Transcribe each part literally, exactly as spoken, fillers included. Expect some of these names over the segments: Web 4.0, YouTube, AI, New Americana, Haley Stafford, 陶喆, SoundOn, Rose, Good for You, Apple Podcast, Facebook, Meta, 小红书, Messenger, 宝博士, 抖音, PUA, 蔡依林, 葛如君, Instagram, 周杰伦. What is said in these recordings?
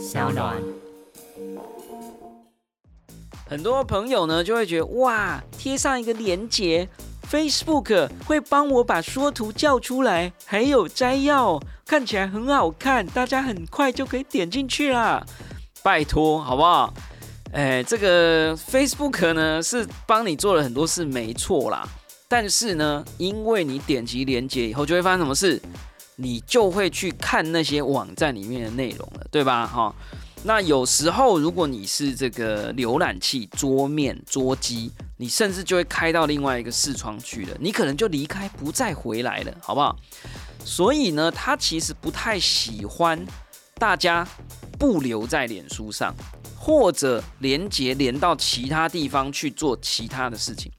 SoundOn。很多朋友呢就会觉得，哇，贴上一个连结 ，Facebook 会帮我把缩图叫出来，还有摘要，看起来很好看，大家很快就可以点进去啦。拜托，好不好？哎，这个 Facebook 呢是帮你做了很多事，没错啦。但是呢，因为你点击连结以后，就会发生什么事？你就会去看那些网站里面的内容了，对吧？哈、哦，那有时候如果你是这个浏览器、桌面、桌机，你甚至就会开到另外一个视窗去了，你可能就离开不再回来了，好不好？所以呢，他其实不太喜欢大家不留在脸书上，或者连结连到其他地方去做其他的事情。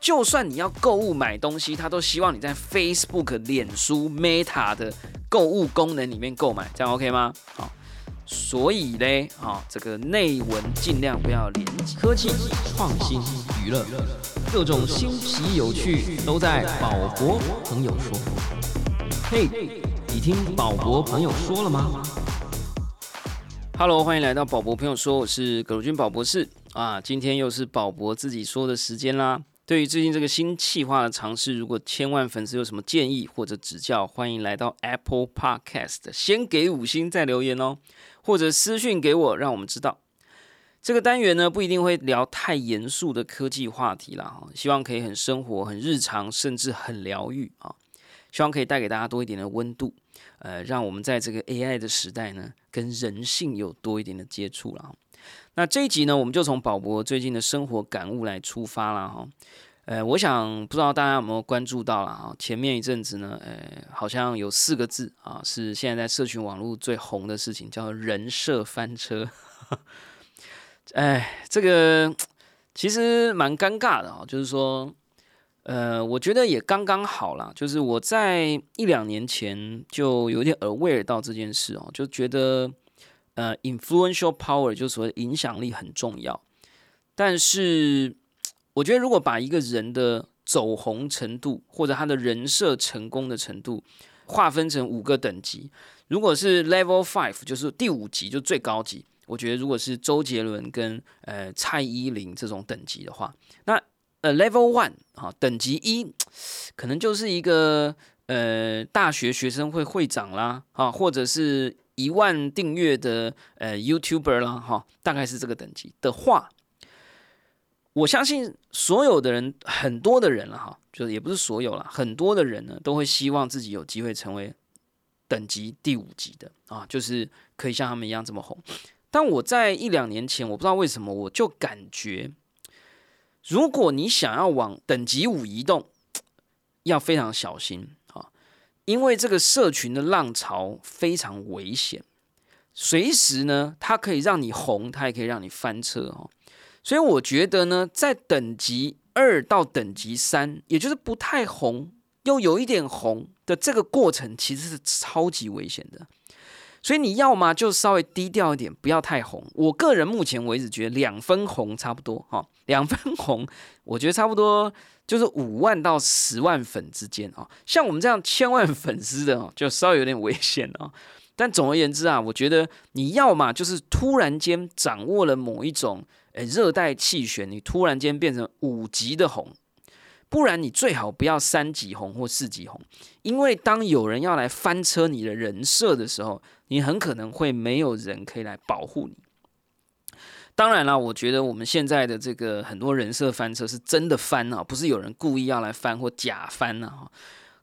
就算你要购物买东西，他都希望你在 Facebook、脸书、Meta 的购物功能里面购买，这样 OK 吗？好，所以嘞，好，这个内文尽量不要连接。科技、创新、娱乐，各种新奇有趣都在宝博朋友说。嘿，你听宝博朋友说了吗？Hello， 欢迎来到宝博朋友说，我是葛如君宝博士啊，今天又是宝博自己说的时间啦。对于最近这个新企划的尝试，如果千万粉丝有什么建议或者指教，欢迎来到 Apple Podcast， 先给五星再留言哦，或者私讯给我，让我们知道。这个单元呢，不一定会聊太严肃的科技话题啦，希望可以很生活、很日常，甚至很疗愈啊，希望可以带给大家多一点的温度，呃，让我们在这个 A I 的时代呢，跟人性有多一点的接触啦。那这一集呢，我们就从宝博最近的生活感悟来出发啦哈。呃，我想不知道大家有没有关注到啦哈，前面一阵子呢，呃，好像有四个字啊，是现在在社群网络最红的事情，叫人设翻车。哎，这个其实蛮尴尬的啊，就是说，呃，我觉得也刚刚好啦，就是我在一两年前就有点 aware 到这件事哦，就觉得。呃 influential power 就是所谓影响力很重要，但是我觉得如果把一个人的走红程度或者他的人设成功的程度划分成五个等级，如果是 level five 就是第五级就最高级，我觉得如果是周杰伦跟、呃、蔡依林这种等级的话，那、呃、level one、啊、等级一可能就是一个、呃、大学学生会会长啦、啊、或者是一万订阅的、呃、YouTuber 啦，哈，大概是这个等级的话，我相信所有的人，很多的人了哈，就是也不是所有啦，很多的人呢都会希望自己有机会成为等级第五级的啊，就是可以像他们一样这么红。但我在一两年前，我不知道为什么，我就感觉，如果你想要往等级五移动，要非常小心。因为这个社群的浪潮非常危险，随时呢，它可以让你红，它也可以让你翻车哦。所以我觉得呢，在等级二到等级三，也就是不太红又有一点红的这个过程，其实是超级危险的。所以你要嘛就稍微低调一点，不要太红。我个人目前为止觉得两分红差不多哈，两分红我觉得差不多就是五万到十万粉之间啊。像我们这样千万粉丝的就稍微有点危险啊。但总而言之啊，我觉得你要嘛就是突然间掌握了某一种热带气旋，你突然间变成五级的红。不然你最好不要三级红或四级红，因为当有人要来翻车你的人设的时候，你很可能会没有人可以来保护你。当然啦，我觉得我们现在的这个很多人设翻车是真的翻啊，不是有人故意要来翻或假翻啊。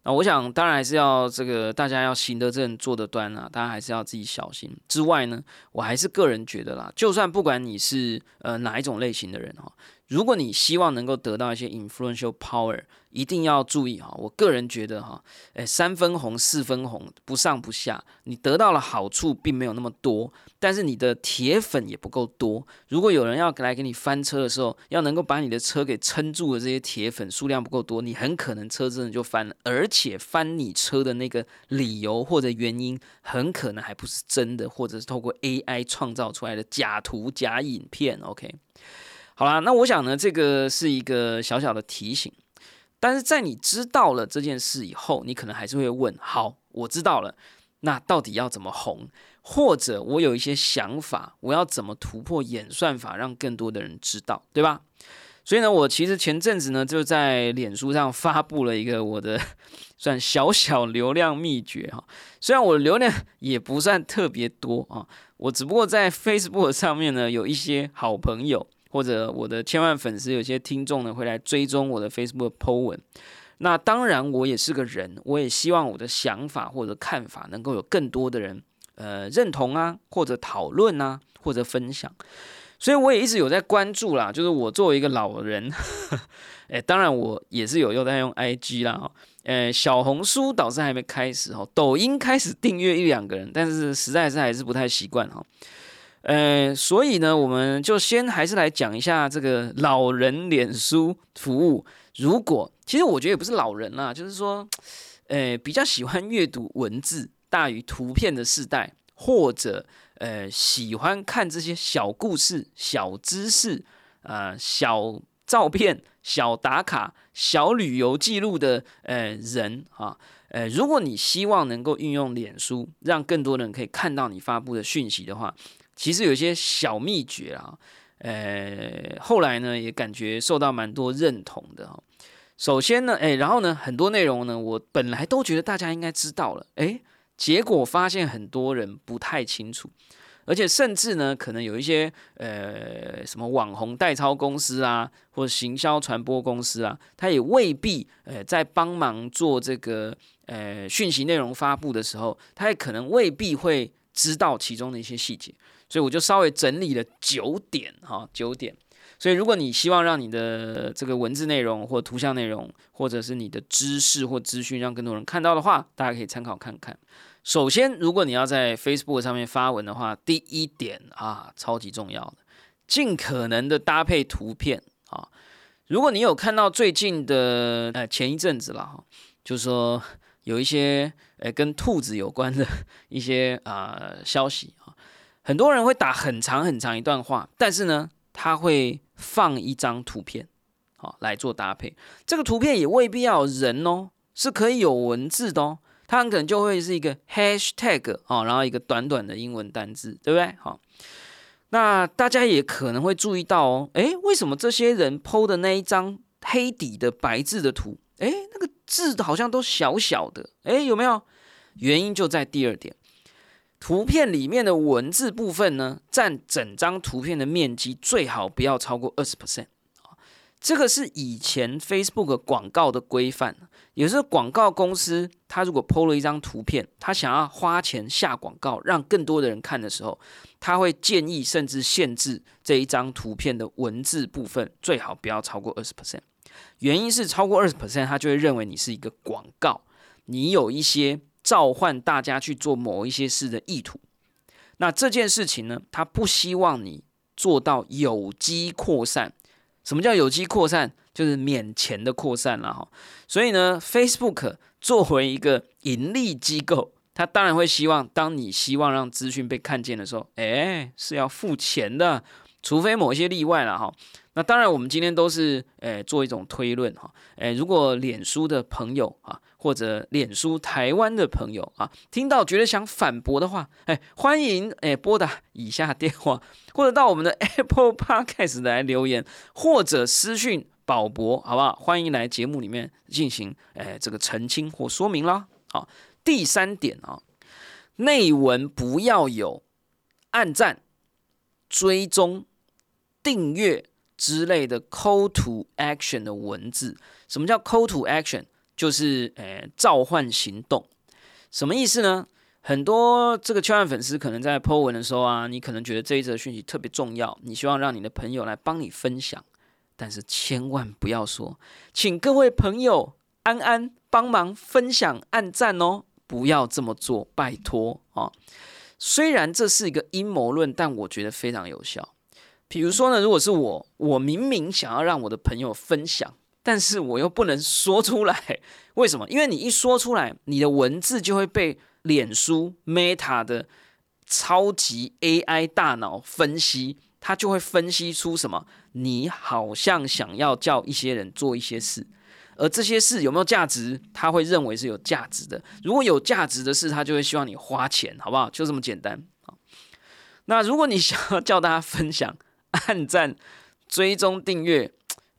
那我想当然还是要这个大家要行得正坐得端啊，大家还是要自己小心。之外呢，我还是个人觉得啦，就算不管你是呃哪一种类型的人哈。如果你希望能够得到一些 influential power， 一定要注意哈。我个人觉得哈，诶，三分红、四分红不上不下，你得到了好处并没有那么多，但是你的铁粉也不够多。如果有人要来给你翻车的时候，要能够把你的车给撑住的这些铁粉数量不够多，你很可能车真的就翻了，而且翻你车的那个理由或者原因，很可能还不是真的，或者是透过 A I 创造出来的假图、假影片。OK。好啦，那我想呢，这个是一个小小的提醒，但是在你知道了这件事以后，你可能还是会问，好，我知道了，那到底要怎么红？或者我有一些想法，我要怎么突破演算法，让更多的人知道，对吧？所以呢，我其实前阵子呢就在脸书上发布了一个我的算小小流量秘诀哈。虽然我的流量也不算特别多啊，我只不过在 Facebook 上面呢有一些好朋友或者我的千万粉丝，有些听众呢会来追踪我的 Facebook po 文。那当然，我也是个人，我也希望我的想法或者看法能够有更多的人呃认同啊，或者讨论啊，或者分享。所以我也一直有在关注啦，就是我作为一个老人，呵呵欸、当然我也是有在用 I G 啦、喔欸，小红书倒是还没开始、喔、抖音开始订阅一两个人，但是实在是还是不太习惯哈。呃，所以呢，我们就先还是来讲一下这个老人脸书服务。如果其实我觉得也不是老人啦，就是说，呃，比较喜欢阅读文字大于图片的世代，或者。呃，喜欢看这些小故事、小知识、呃、小照片、小打卡、小旅游记录的呃人啊，呃，如果你希望能够运用脸书，让更多人可以看到你发布的讯息的话，其实有一些小秘诀啊，呃，后来呢也感觉受到蛮多认同的哈。首先呢，哎，然后呢，很多内容呢，我本来都觉得大家应该知道了，哎。结果发现很多人不太清楚，而且甚至呢，可能有一些呃什么网红代操公司啊，或者行销传播公司啊，他也未必呃在帮忙做这个呃讯息内容发布的时候，他也可能未必会知道其中的一些细节，所以我就稍微整理了九点哈，九点。所以，如果你希望让你的这个文字内容或图像内容，或者是你的知识或资讯让更多人看到的话，大家可以参考看看。首先，如果你要在 Facebook 上面发文的话，第一点啊，超级重要的，尽可能的搭配图片啊。如果你有看到最近的呃前一阵子啦，就是说有一些呃跟兔子有关的一些啊、呃、消息啊，很多人会打很长很长一段话，但是呢。他会放一张图片，好来做搭配。这个图片也未必要有人哦，是可以有文字的哦。它很可能就会是一个 hashtag 哦，然后一个短短的英文单字，对不对？好，那大家也可能会注意到哦，哎，为什么这些人 po 的那一张黑底的白字的图，哎，那个字好像都小小的，哎，有没有？原因就在第二点。图片里面的文字部分呢，占整张图片的面积最好不要超过 百分之二十， 这个是以前 Facebook 广告的规范，也就是广告公司他如果 po 了一张图片，他想要花钱下广告让更多的人看的时候，他会建议甚至限制这一张图片的文字部分最好不要超过 百分之二十， 原因是超过 百分之二十 他就会认为你是一个广告，你有一些召唤大家去做某一些事的意图，那这件事情呢，他不希望你做到有机扩散。什么叫有机扩散？就是免钱的扩散啦。所以呢 ，Facebook 作为一个盈利机构，他当然会希望，当你希望让资讯被看见的时候，哎，是要付钱的，除非某些例外啦哈。那当然，我们今天都是诶做一种推论哈。诶，如果脸书的朋友啊。或者脸书台湾的朋友啊，听到觉得想反驳的话，哎，欢迎哎拨打以下电话，或者到我们的 Apple Podcast 来留言，或者私讯宝博，好不好？欢迎来节目里面进行哎这个澄清或说明啦。好、啊，第三点啊，内文不要有按赞、追踪、订阅之类的 Call to Action 的文字。什么叫 Call to Action？就是呃召唤行动，什么意思呢？很多这个千万粉丝可能在 po 文的时候啊，你可能觉得这一则讯息特别重要，你希望让你的朋友来帮你分享，但是千万不要说，请各位朋友安安帮忙分享按赞哦，不要这么做，拜托啊、哦！虽然这是一个阴谋论，但我觉得非常有效。比如说呢，如果是我，我明明想要让我的朋友分享。但是我又不能说出来，为什么？因为你一说出来，你的文字就会被脸书 Meta 的超级 A I 大脑分析，它就会分析出什么？你好像想要叫一些人做一些事，而这些事有没有价值？它会认为是有价值的。如果有价值的事，它就会希望你花钱，好不好？就这么简单。那如果你想要叫大家分享、按赞、追踪、订阅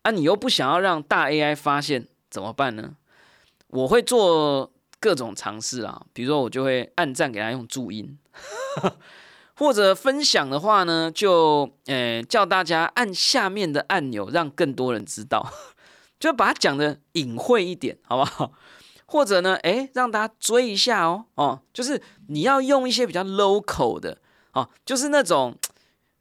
啊，你又不想要让大 A I 发现，怎么办呢？我会做各种尝试啊，比如说我就会按赞给他用注音，或者分享的话呢，就呃叫大家按下面的按钮，让更多人知道，就把它讲的隐晦一点，好不好？或者呢，哎，让大家追一下哦，哦，就是你要用一些比较 local 的哦，就是那种，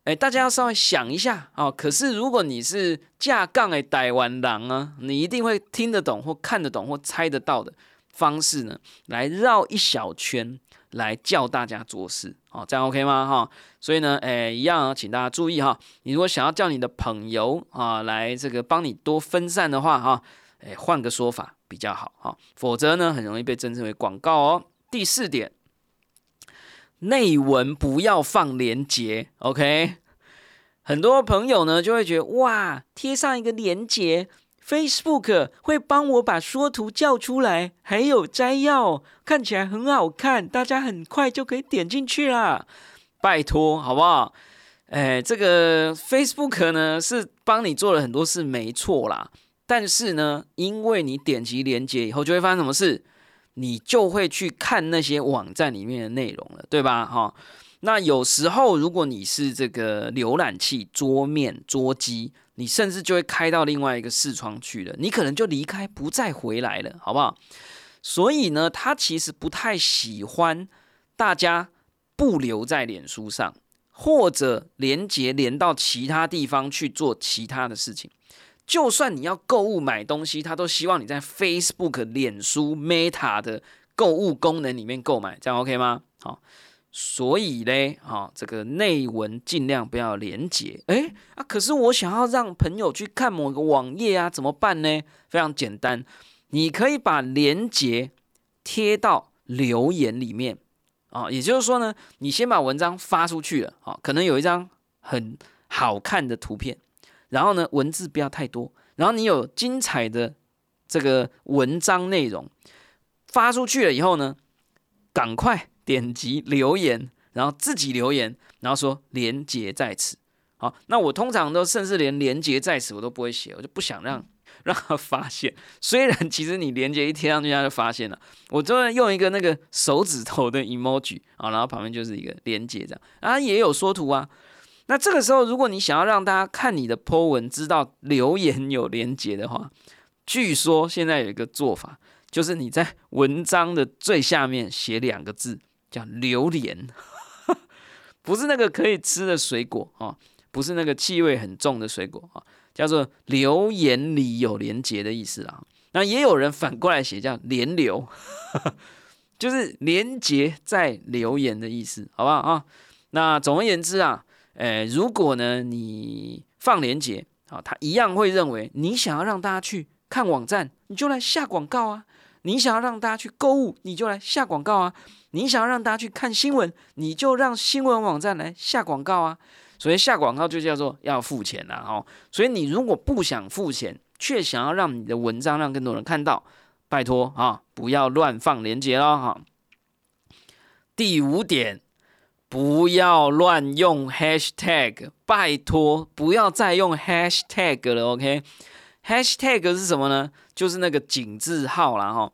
哎，大家要稍微想一下哦。可是如果你是架杠的台湾人啊，你一定会听得懂或看得懂或猜得到的方式呢，来绕一小圈来叫大家做事哦，这样 OK 吗？哈、哦，所以呢，哎，一样、哦、请大家注意哈、哦，你如果想要叫你的朋友啊、哦、来这个帮你多分散的话哈。哦哎，换个说法比较好哈，否则呢，很容易被真正为广告哦。第四点，内文不要放连结 ，OK？ 很多朋友呢就会觉得哇，贴上一个连结 ，Facebook 会帮我把说图叫出来，还有摘要，看起来很好看，大家很快就可以点进去啦。拜托，好不好？哎，这个 Facebook 呢是帮你做了很多事，没错啦。但是呢，因为你点击连结以后，就会发生什么事？你就会去看那些网站里面的内容了，对吧？哈、哦，那有时候如果你是这个浏览器、桌面、桌机，你甚至就会开到另外一个视窗去了，你可能就离开，不再回来了，好不好？所以呢，他其实不太喜欢大家不留在脸书上，或者连结连到其他地方去做其他的事情。就算你要购物买东西，他都希望你在 Facebook、脸书、Meta 的购物功能里面购买，这样 OK 吗？好、哦，所以嘞，好、哦，这个内文尽量不要连结。哎啊，可是我想要让朋友去看某个网页啊，怎么办呢？非常简单，你可以把连结贴到留言里面啊、哦，也就是说呢，你先把文章发出去了，好、哦，可能有一张很好看的图片。然后呢，文字不要太多。然后你有精彩的这个文章内容发出去了以后呢，赶快点击留言，然后自己留言，然后说连结在此。好，那我通常都甚至连连结在此我都不会写，我就不想让让他发现。虽然其实你连结一贴上去他就发现了，我就用一个那个手指头的 emoji 啊，然后旁边就是一个连结这样啊，也有说图啊。那这个时候，如果你想要让大家看你的 po 文，知道留言有连结的话，据说现在有一个做法，就是你在文章的最下面写两个字，叫榴莲，不是那个可以吃的水果啊，不是那个气味很重的水果啊，叫做留言里有连结的意思啦。那也有人反过来写叫连留，就是连结在留言的意思，好不好啊？那总而言之啊。呃、如果呢你放连结、哦、他一样会认为你想要让大家去看网站，你就来下广告啊；你想要让大家去购物，你就来下广告啊；你想要让大家去看新闻，你就让新闻网站来下广告啊。所以下广告就叫做要付钱啦、啊哦、所以你如果不想付钱，却想要让你的文章让更多人看到，拜托、哦、不要乱放连结咯、哦、第五点，不要乱用 hashtag， 拜托，不要再用 hashtag 了 ，OK？ hashtag 是什么呢？就是那个井字号啦哈。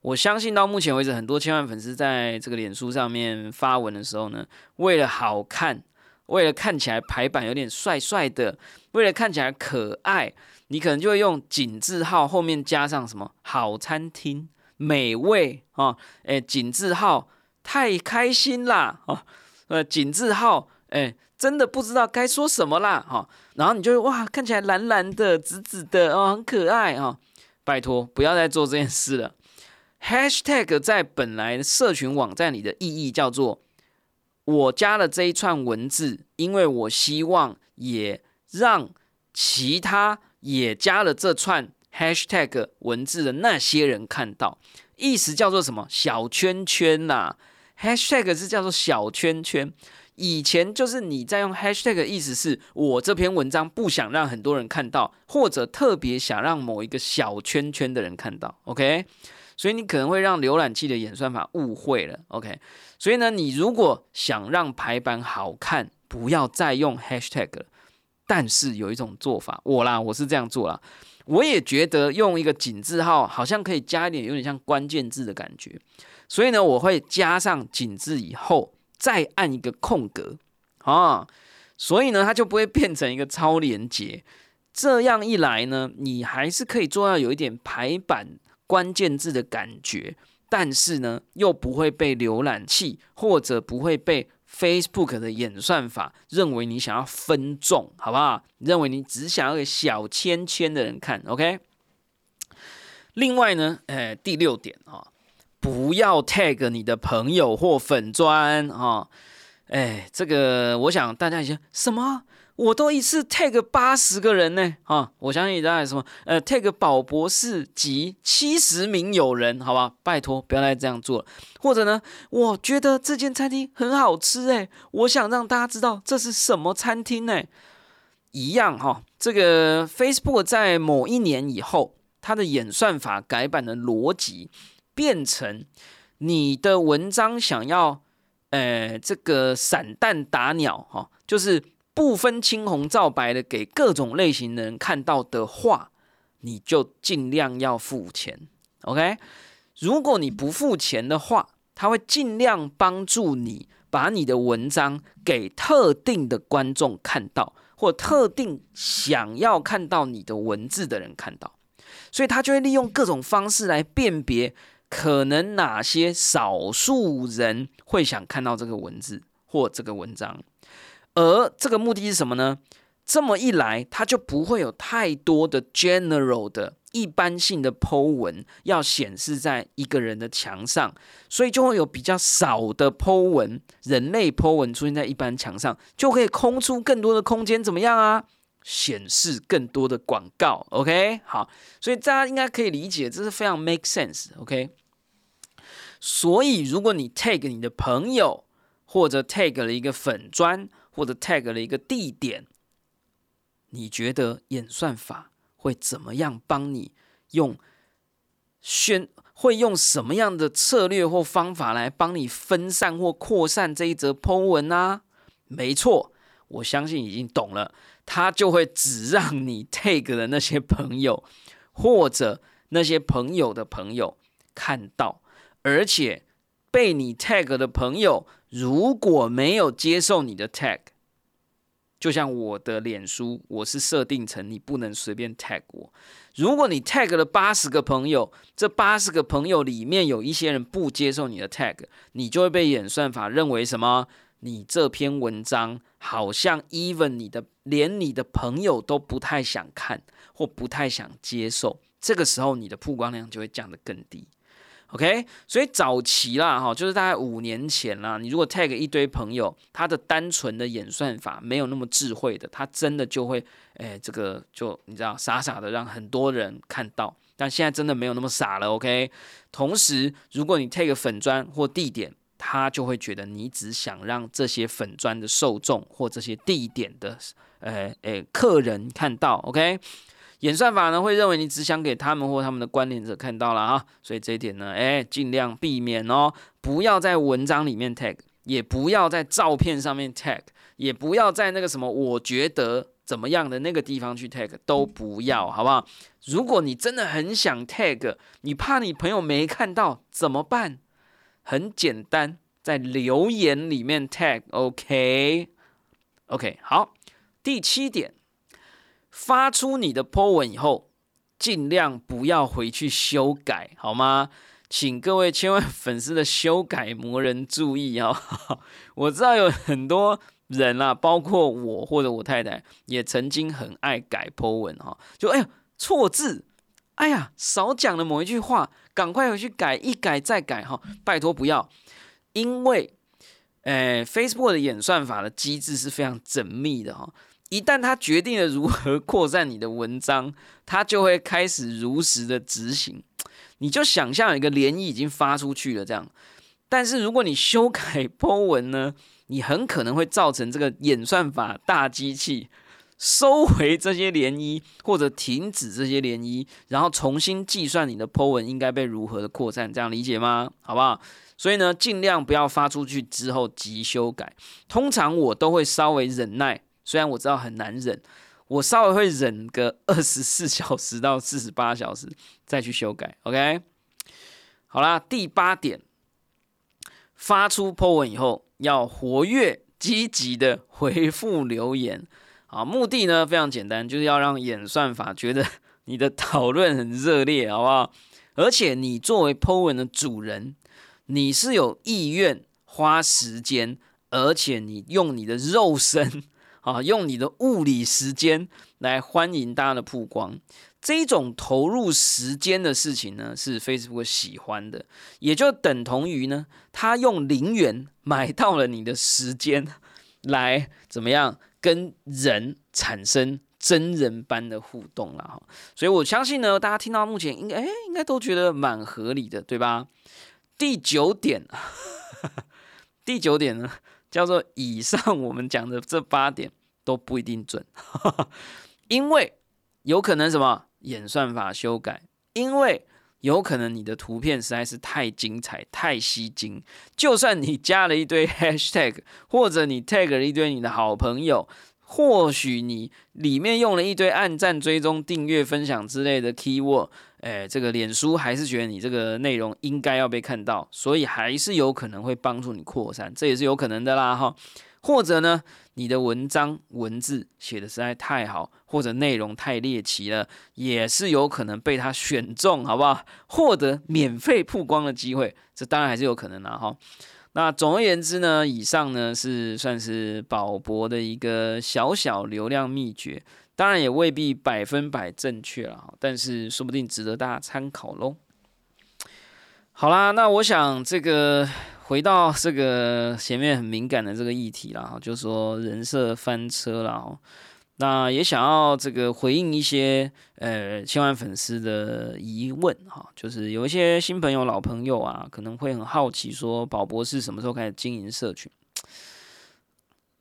我相信到目前为止，很多千万粉丝在这个脸书上面发文的时候呢，为了好看，为了看起来排版有点帅帅的，为了看起来可爱，你可能就会用井字号后面加上什么好餐厅、美味啊，哎、哦，井字号太开心啦啊！哦呃，井字号，哎，真的不知道该说什么啦，哈、哦。然后你就哇，看起来蓝蓝的、紫紫的，哦，很可爱啊、哦。拜托，不要再做这件事了。Hashtag 在本来社群网站里的意义叫做，我加了这一串文字，因为我希望也让其他也加了这串 Hashtag 文字的那些人看到，意思叫做什么？小圈圈啦、啊。Hashtag 是叫做小圈圈，以前就是你在用 Hashtag 的意思是我这篇文章不想让很多人看到，或者特别想让某一个小圈圈的人看到 ，OK？所以你可能会让浏览器的演算法误会了 OK， 所以呢，你如果想让排版好看，不要再用 hashtag 了。但是有一种做法，我啦我是这样做啦，我也觉得用一个井字号好像可以加一点有点像关键字的感觉，所以呢，我会加上井字以后再按一个空格啊，所以呢它就不会变成一个超连结。这样一来呢，你还是可以做到有一点排版关键字的感觉，但是呢又不会被浏览器或者不会被 Facebook 的演算法认为你想要分众，好不好？认为你只想要给小千千的人看 OK。 另外呢、呃、第六点、哦、不要 tag 你的朋友或粉专、哦哎、这个我想大家以前什么我都一次 tag 八十个人呢、啊，我相信大家什么呃 tag 宝博士及七十名友人，好吧，拜托不要再这样做了。或者呢，我觉得这间餐厅很好吃哎，我想让大家知道这是什么餐厅哎，一样哈、哦。这个 Facebook 在某一年以后，它的演算法改版的逻辑变成你的文章想要呃这个散弹打鸟哈、哦，就是。不分青红皂白的给各种类型的人看到的话，你就尽量要付钱 OK。 如果你不付钱的话，他会尽量帮助你把你的文章给特定的观众看到，或特定想要看到你的文字的人看到，所以他就会利用各种方式来辨别可能哪些少数人会想看到这个文字或这个文章。而这个目的是什么呢？这么一来，它就不会有太多的 general 的一般性的 po 文要显示在一个人的墙上，所以就会有比较少的 po 文，人类 po 文出现在一般墙上，就可以空出更多的空间，怎么样啊？显示更多的广告 OK。 好，所以大家应该可以理解，这是非常 make sense OK。 所以如果你 tag 你的朋友，或者 tag 了一个粉专，或者 tag 了一个地点，你觉得演算法会怎么样帮你用宣会用什么样的策略或方法来帮你分散或扩散这一则 po 文啊？没错，我相信已经懂了，它就会只让你 tag 的那些朋友或者那些朋友的朋友看到，而且被你 tag 的朋友如果没有接受你的 tag， 就像我的脸书，我是设定成你不能随便 tag 我。如果你 tag 了八十个朋友，这八十个朋友里面有一些人不接受你的 tag， 你就会被演算法认为什么？你这篇文章好像 even 你的连你的朋友都不太想看或不太想接受，这个时候你的曝光量就会降得更低。OK， 所以早期啦，就是大概五年前啦，你如果 tag 一堆朋友，他的单纯的演算法没有那么智慧的，他真的就会，哎，这个就你知道，傻傻的让很多人看到。但现在真的没有那么傻了 ，OK。同时，如果你 tag 粉专或地点，他就会觉得你只想让这些粉专的受众或这些地点的，哎哎客人看到 ，OK。演算法呢会认为你只想给他们或他们的关联者看到了啊，所以这一点呢，哎，尽量避免哦，不要在文章里面 tag， 也不要在照片上面 tag， 也不要在那个什么我觉得怎么样的那个地方去 tag， 都不要，好不好？如果你真的很想 tag， 你怕你朋友没看到怎么办？很简单，在留言里面 tag，OK，OK，、OK? OK, 好，第七点。发出你的 po 文以后，尽量不要回去修改，好吗？请各位千万粉丝的修改魔人注意哦。我知道有很多人啦、啊，包括我或者我太太，也曾经很爱改 po 文哈、哦，就哎呀错字，哎呀少讲了某一句话，赶快回去改，一改再改哈、哦，拜托不要，因为，诶 Facebook 的演算法的机制是非常缜密的哈、哦。一旦他决定了如何扩散你的文章，他就会开始如实的执行。你就想象有一个涟漪已经发出去了这样，但是如果你修改po文呢，你很可能会造成这个演算法大机器收回这些涟漪或者停止这些涟漪，然后重新计算你的 po 文应该被如何的扩散，这样理解吗？好不好？所以呢，尽量不要发出去之后急修改。通常我都会稍微忍耐，虽然我知道很难忍，我稍微会忍个二十四小时到四十八小时再去修改。 OK， 好啦，第八点，发出 po 文以后要活跃积极的回复留言。好，目的呢非常简单，就是要让演算法觉得你的讨论很热烈，好不好？而且你作为 po 文的主人，你是有意愿花时间，而且你用你的肉身，好，用你的物理时间来欢迎大家的曝光。这种投入时间的事情呢，是 Facebook 喜欢的，也就等同于呢，他用零元买到了你的时间，来怎么样？跟人产生真人般的互动啦，所以我相信呢，大家听到目前应该、欸、应该都觉得蛮合理的，对吧？第九点，呵呵第九点呢叫做以上我们讲的这八点都不一定准，呵呵因为有可能什么演算法修改，因为有可能你的图片实在是太精彩太吸睛，就算你加了一堆 hashtag 或者你 tag 了一堆你的好朋友，或许你里面用了一堆按赞追踪订阅分享之类的 keyword， 哎，这个脸书还是觉得你这个内容应该要被看到，所以还是有可能会帮助你扩散，这也是有可能的啦哈。或者呢，你的文章文字写的实在太好，或者内容太猎奇了，也是有可能被他选中，好不好？获得免费曝光的机会，这当然还是有可能啦哈。那总而言之呢，以上呢是算是宝博的一个小小流量秘诀，当然也未必百分百正确啦，但是说不定值得大家参考咯。好啦，那我想这个。回到这个前面很敏感的这个议题啦，就说人设翻车啦，那也想要这个回应一些呃千万粉丝的疑问哈，就是有一些新朋友、老朋友啊，可能会很好奇说，宝博士什么时候开始经营社群？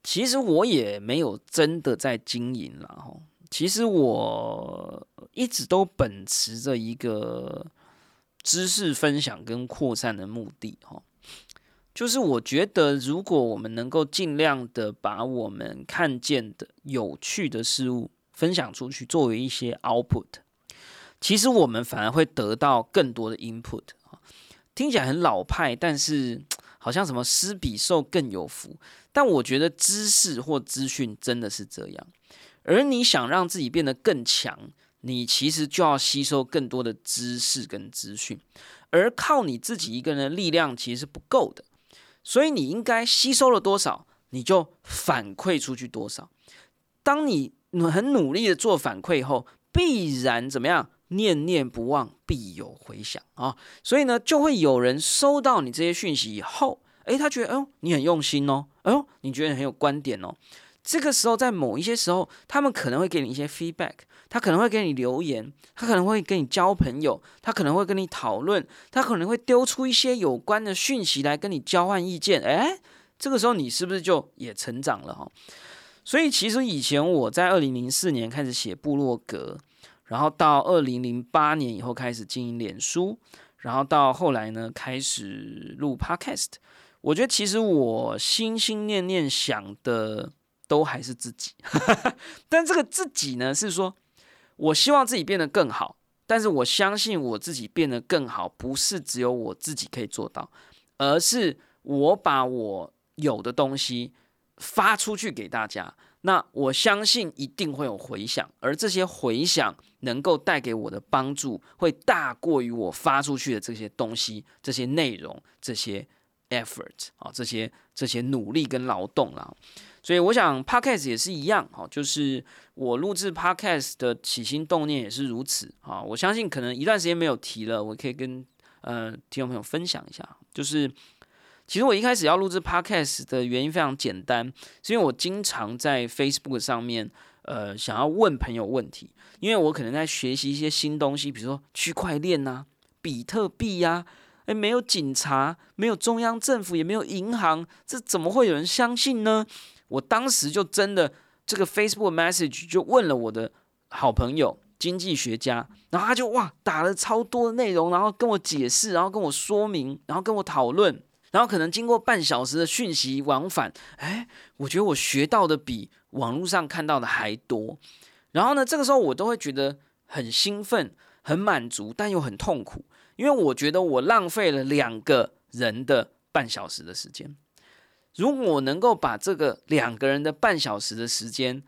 其实我也没有真的在经营啦，其实我一直都秉持着一个知识分享跟扩散的目的哈。就是我觉得，如果我们能够尽量的把我们看见的有趣的事物分享出去，作为一些 output， 其实我们反而会得到更多的 input。听起来很老派，但是好像什么施比受更有福。但我觉得知识或资讯真的是这样。而你想让自己变得更强，你其实就要吸收更多的知识跟资讯，而靠你自己一个人的力量其实是不够的。所以你应该吸收了多少，你就反馈出去多少。当你很努力的做反馈后，必然怎么样？念念不忘，必有回响啊！所以呢，就会有人收到你这些讯息以后，哎，他觉得，哎呦，你很用心哦，哎呦，你觉得很有观点哦。这个时候，在某一些时候，他们可能会给你一些 feedback， 他可能会给你留言，他可能会跟你交朋友，他可能会跟你讨论，他可能会丢出一些有关的讯息来跟你交换意见。哎，这个时候你是不是就也成长了哈？所以其实以前我在二零零四年开始写部落格，然后到二零零八年以后开始经营脸书，然后到后来呢开始录 podcast。我觉得其实我心心念念想的。都还是自己，但这个自己呢，是说我希望自己变得更好，但是我相信我自己变得更好，不是只有我自己可以做到，而是我把我有的东西发出去给大家，那我相信一定会有回响，而这些回响能够带给我的帮助，会大过于我发出去的这些东西、这些内容、这些 effort 啊，这些这些努力跟劳动啦。所以我想 Podcast 也是一样，就是我录制 Podcast 的起心动念也是如此。我相信可能一段时间没有提了，我可以跟呃听众朋友分享一下。就是其实我一开始要录制 Podcast 的原因非常简单，是因为我经常在 Facebook 上面呃想要问朋友问题，因为我可能在学习一些新东西，比如说区块链啊、比特币啊，哎，没有警察，没有中央政府，也没有银行，这怎么会有人相信呢？我当时就真的这个 Facebook Message 就问了我的好朋友经济学家，然后他就哇打了超多的内容，然后跟我解释，然后跟我说明，然后跟我讨论，然后可能经过半小时的讯息往返，哎，我觉得我学到的比网络上看到的还多。然后呢，这个时候我都会觉得很兴奋、很满足，但又很痛苦，因为我觉得我浪费了两个人的半小时的时间。如果我能够把这个两个人的半小时的时间，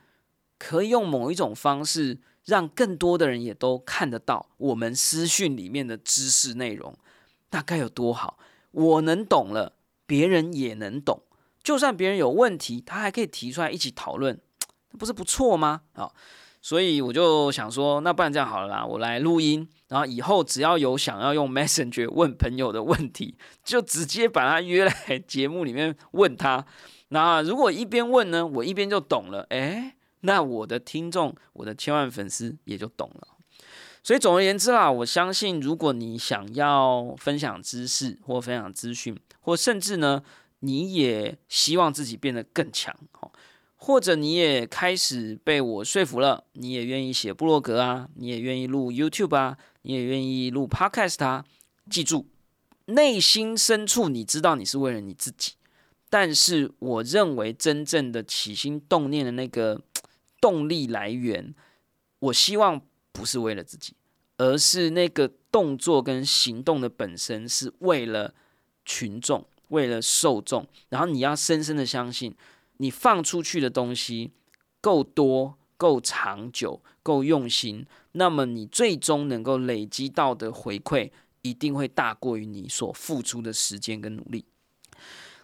可以用某一种方式让更多的人也都看得到我们私讯里面的知识内容，大概有多好？我能懂了，别人也能懂。就算别人有问题，他还可以提出来一起讨论，那不是不错吗？好，所以我就想说，那不然这样好了啦，我来录音，然后以后只要有想要用 Messenger 问朋友的问题，就直接把他约来节目里面问他。那如果一边问呢，我一边就懂了，哎，那我的听众，我的千万粉丝也就懂了。所以总而言之啦，我相信如果你想要分享知识或分享资讯，或甚至呢，你也希望自己变得更强，或者你也开始被我说服了，你也愿意写部落格啊，你也愿意录 YouTube 啊，你也愿意录 Podcast 啊，记住，内心深处你知道你是为了你自己，但是我认为真正的起心动念的那个动力来源，我希望不是为了自己，而是那个动作跟行动的本身是为了群众，为了受众。然后你要深深的相信，你放出去的东西够多、够长久、够用心，那么你最终能够累积到的回馈，一定会大过于你所付出的时间跟努力。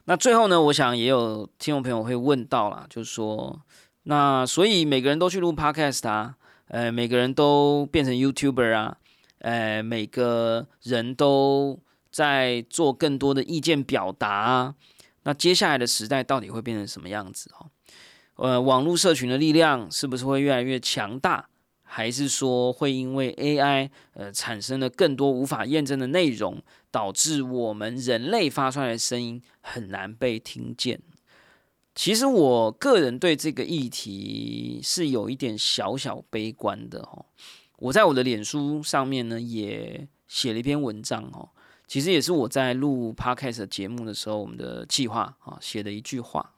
那最后呢，我想也有听众朋友会问到啦，就是说，那所以每个人都去录 podcast 啊，呃，每个人都变成 YouTuber 啊，呃，每个人都在做更多的意见表达啊。那接下来的时代到底会变成什么样子哦？呃，网络社群的力量是不是会越来越强大？还是说会因为 A I 呃产生了更多无法验证的内容，导致我们人类发出来的声音很难被听见？其实我个人对这个议题是有一点小小悲观的哦。我在我的脸书上面呢，也写了一篇文章哦，其实也是我在录 podcast 节目的时候，我们的计划啊写的一句话。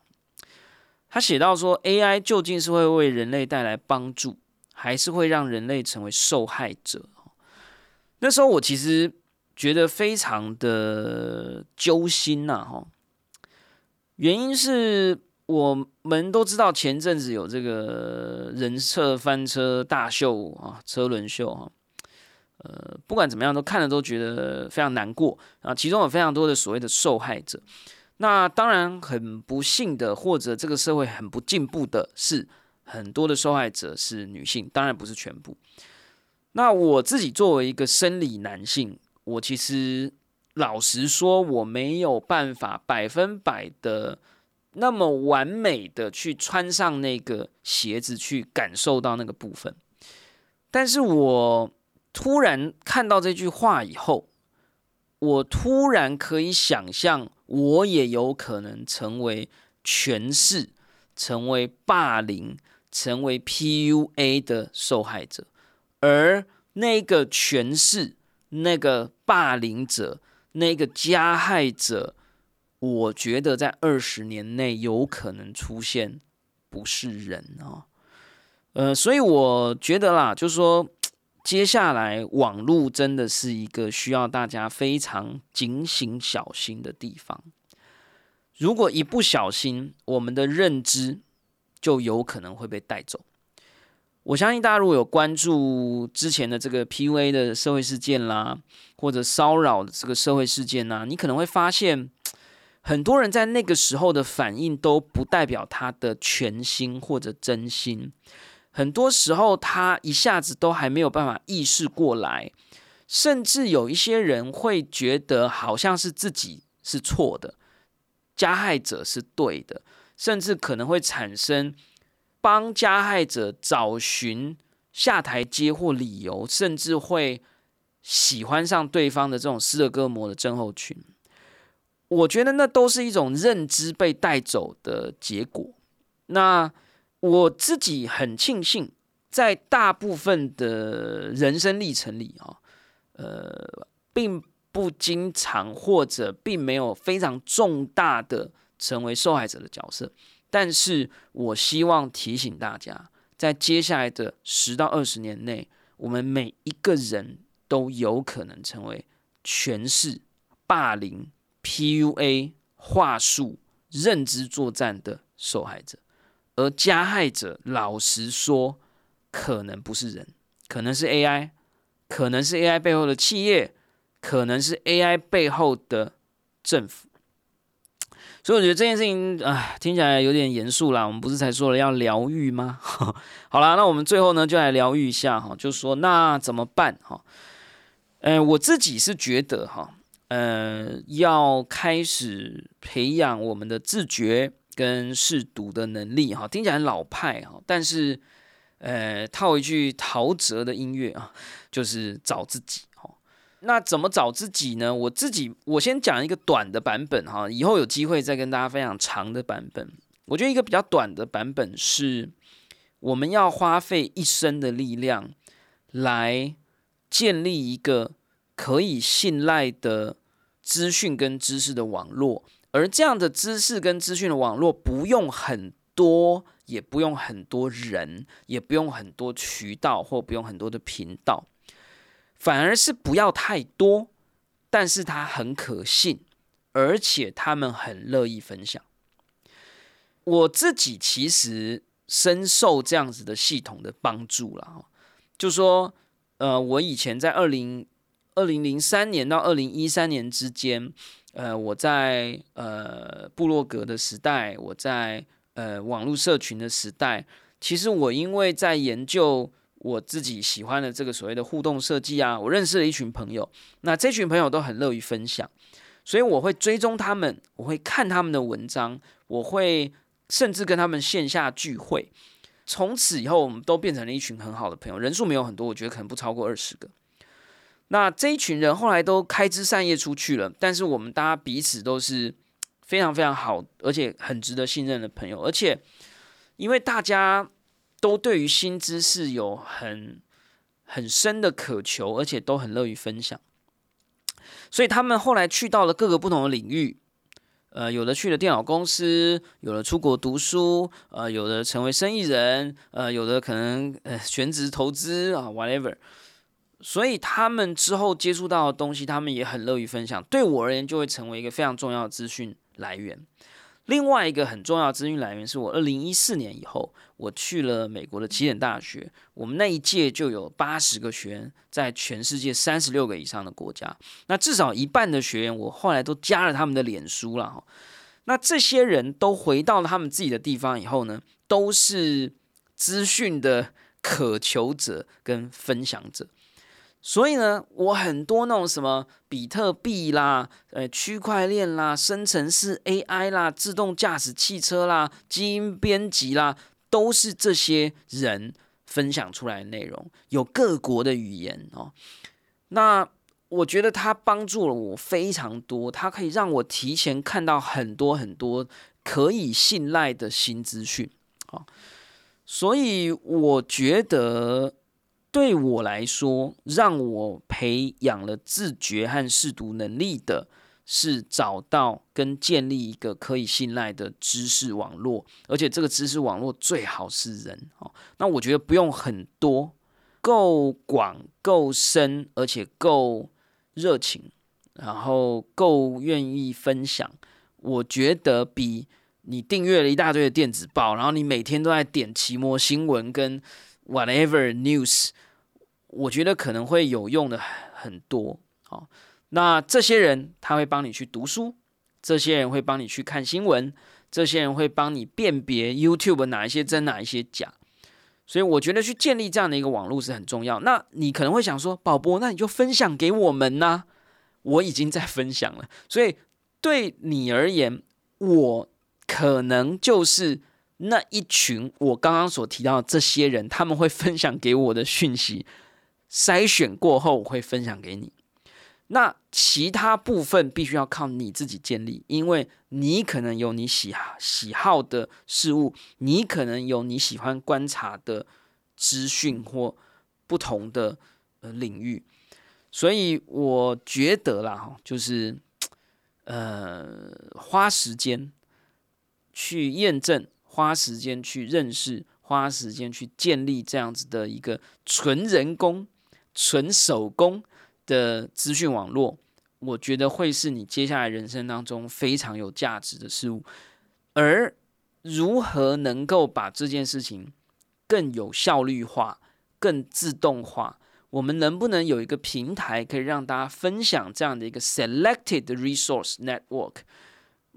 他写到说 ，A I 究竟是会为人类带来帮助，还是会让人类成为受害者？那时候我其实觉得非常的揪心呐、啊、哈。原因是我们都知道，前阵子有这个人侧翻车大秀啊，车轮秀啊，呃，不管怎么样，都看了都觉得非常难过啊。其中有非常多的所谓的受害者。那当然很不幸的，或者这个社会很不进步的是，很多的受害者是女性，当然不是全部。那我自己作为一个生理男性，我其实，老实说，我没有办法百分百的那么完美的去穿上那个鞋子去感受到那个部分，但是我突然看到这句话以后，我突然可以想象，我也有可能成为权势、成为霸凌、成为 P U A 的受害者，而那个权势、那个霸凌者、那个加害者，我觉得在二十年内有可能出现不是人哦，呃，所以我觉得啦，就是说，接下来网络真的是一个需要大家非常警醒小心的地方。如果一不小心，我们的认知就有可能会被带走。我相信大家如果有关注之前的这个 P U A 的社会事件啦，或者骚扰的这个社会事件啦，你可能会发现，很多人在那个时候的反应都不代表他的全心或者真心，很多时候他一下子都还没有办法意识过来，甚至有一些人会觉得好像是自己是错的，加害者是对的，甚至可能会产生帮加害者找寻下台阶或理由，甚至会喜欢上对方的这种斯德哥尔摩的症候群。我觉得那都是一种认知被带走的结果。那我自己很庆幸，在大部分的人生历程里啊、哦，呃，并不经常或者并没有非常重大的成为受害者的角色，但是我希望提醒大家，在接下来的十到二十年内，我们每一个人都有可能成为权势、霸凌、P U A、话术、认知作战的受害者，而加害者老实说，可能不是人，可能是 A I， 可能是 A I 背后的企业，可能是 A I 背后的政府。所以我觉得这件事情啊，听起来有点严肃啦。我们不是才说了要疗愈吗？好啦，那我们最后呢，就来疗愈一下哈，就说那怎么办哈？呃，我自己是觉得哈，呃，要开始培养我们的自觉跟识读的能力哈。听起来很老派哈，但是呃，套一句陶喆的音乐啊，就是找自己。那怎么找自己呢？我自己我先讲一个短的版本哈，以后有机会再跟大家分享长的版本。我觉得一个比较短的版本是，我们要花费一生的力量来建立一个可以信赖的资讯跟知识的网络，而这样的知识跟资讯的网络不用很多，也不用很多人，也不用很多渠道，或不用很多的频道。反而是不要太多，但是它很可信，而且他们很乐意分享。我自己其实深受这样子的系统的帮助啦，就说，呃，我以前在二零二零零三年到二零一三年之间，呃，我在呃部落格的时代，我在呃网络社群的时代，其实我因为在研究。我自己喜欢的这个所谓的互动设计啊，我认识了一群朋友，那这群朋友都很乐于分享，所以我会追踪他们，我会看他们的文章，我会甚至跟他们线下聚会。从此以后，我们都变成了一群很好的朋友，人数没有很多，我觉得可能不超过二十个。那这一群人后来都开枝散叶出去了，但是我们大家彼此都是非常非常好，而且很值得信任的朋友，而且因为大家。都对于新知识有 很, 很深的渴求，而且都很乐于分享，所以他们后来去到了各个不同的领域，呃，有的去了电脑公司，有的出国读书，呃，有的成为生意人，呃，有的可能呃全职投资啊 ，whatever。所以他们之后接触到的东西，他们也很乐于分享。对我而言，就会成为一个非常重要的资讯来源。另外一个很重要的资讯来源是我二零一四年以后，我去了美国的起点大学，我们那一届就有八十个学员，在全世界三十六个以上的国家，那至少一半的学员，我后来都加了他们的脸书了。那这些人都回到了他们自己的地方以后呢，都是资讯的渴求者跟分享者。所以呢，我很多那种什么比特币啦、呃区块链啦、生成式 A I 啦、自动驾驶汽车啦、基因编辑啦，都是这些人分享出来的内容，有各国的语言哦。那我觉得它帮助了我非常多，它可以让我提前看到很多很多可以信赖的新资讯哦。所以我觉得。对我来说，让我培养了自觉和识读能力的是找到跟建立一个可以信赖的知识网络，而且这个知识网络最好是人。那我觉得不用很多，够广、够深，而且够热情，然后够愿意分享。我觉得比你订阅了一大堆的电子报，然后你每天都在点奇摩新闻跟whatever news， 我觉得可能会有用的很多。好，那这些人他会帮你去读书，这些人会帮你去看新闻，这些人会帮你辨别 YouTube 哪一些真哪一些假。所以我觉得去建立这样的一个网络是很重要。那你可能会想说，宝博，那你就分享给我们呐、啊？我已经在分享了，所以对你而言，我可能就是。那一群我刚刚所提到的这些人，他们会分享给我的讯息，筛选过后我会分享给你。那其他部分必须要靠你自己建立，因为你可能有你喜喜好的事物，你可能有你喜欢观察的资讯或不同的、呃、领域。所以我觉得啦，就是呃，花时间去验证，花时间去认识，花时间去建立这样子的一个纯人工、纯手工的资讯网络，我觉得会是你接下来人生当中非常有价值的事物。而如何能够把这件事情更有效率化、更自动化，我们能不能有一个平台可以让大家分享这样的一个 selected resource network？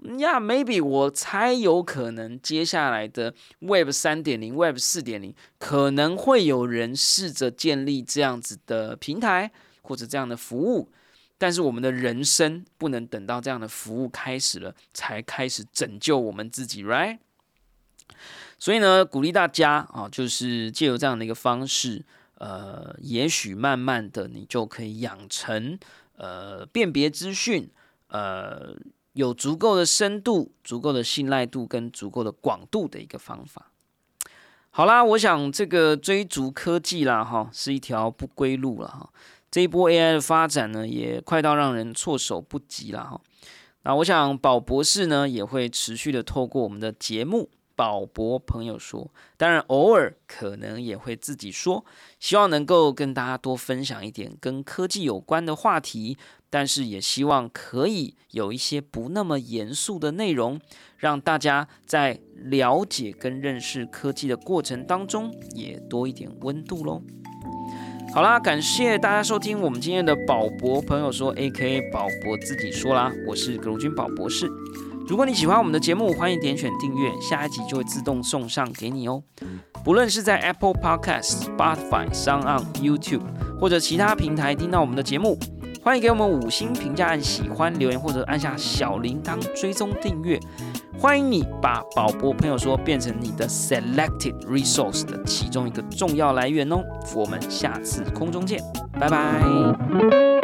Yeah, maybe 我猜有可能接下来的 Web 三点零、Web 四点零 可能会有人试着建立这样子的平台或者这样的服务，但是我们的人生不能等到这样的服务开始了才开始拯救我们自己 ，right？ 所以呢，鼓励大家啊，就是藉由这样的一个方式。呃，也许慢慢的你就可以养成呃辨别资讯，呃有足够的深度、足够的信赖度跟足够的广度的一个方法。好啦，我想这个追逐科技啦哈，是一条不归路了哈。这一波 A I 的发展呢，也快到让人措手不及了哈。那我想宝博士呢，也会持续的透过我们的节目。宝博朋友说，当然偶尔可能也会自己说，希望能够跟大家多分享一点跟科技有关的话题，但是也希望可以有一些不那么严肃的内容，让大家在了解跟认识科技的过程当中也多一点温度咯。好啦，感谢大家收听我们今天的宝博朋友说 A K A 宝博自己说啦，我是葛如君宝博士。如果你喜欢我们的节目，欢迎点选订阅，下一集就会自动送上给你哦。不论是在 Apple Podcast、Spotify、SoundOn、YouTube 或者其他平台听到我们的节目，欢迎给我们五星评价、按喜欢、留言或者按下小铃铛追踪订阅。欢迎你把宝博朋友说变成你的 Selected Resource 的其中一个重要来源哦。我们下次空中见，拜拜。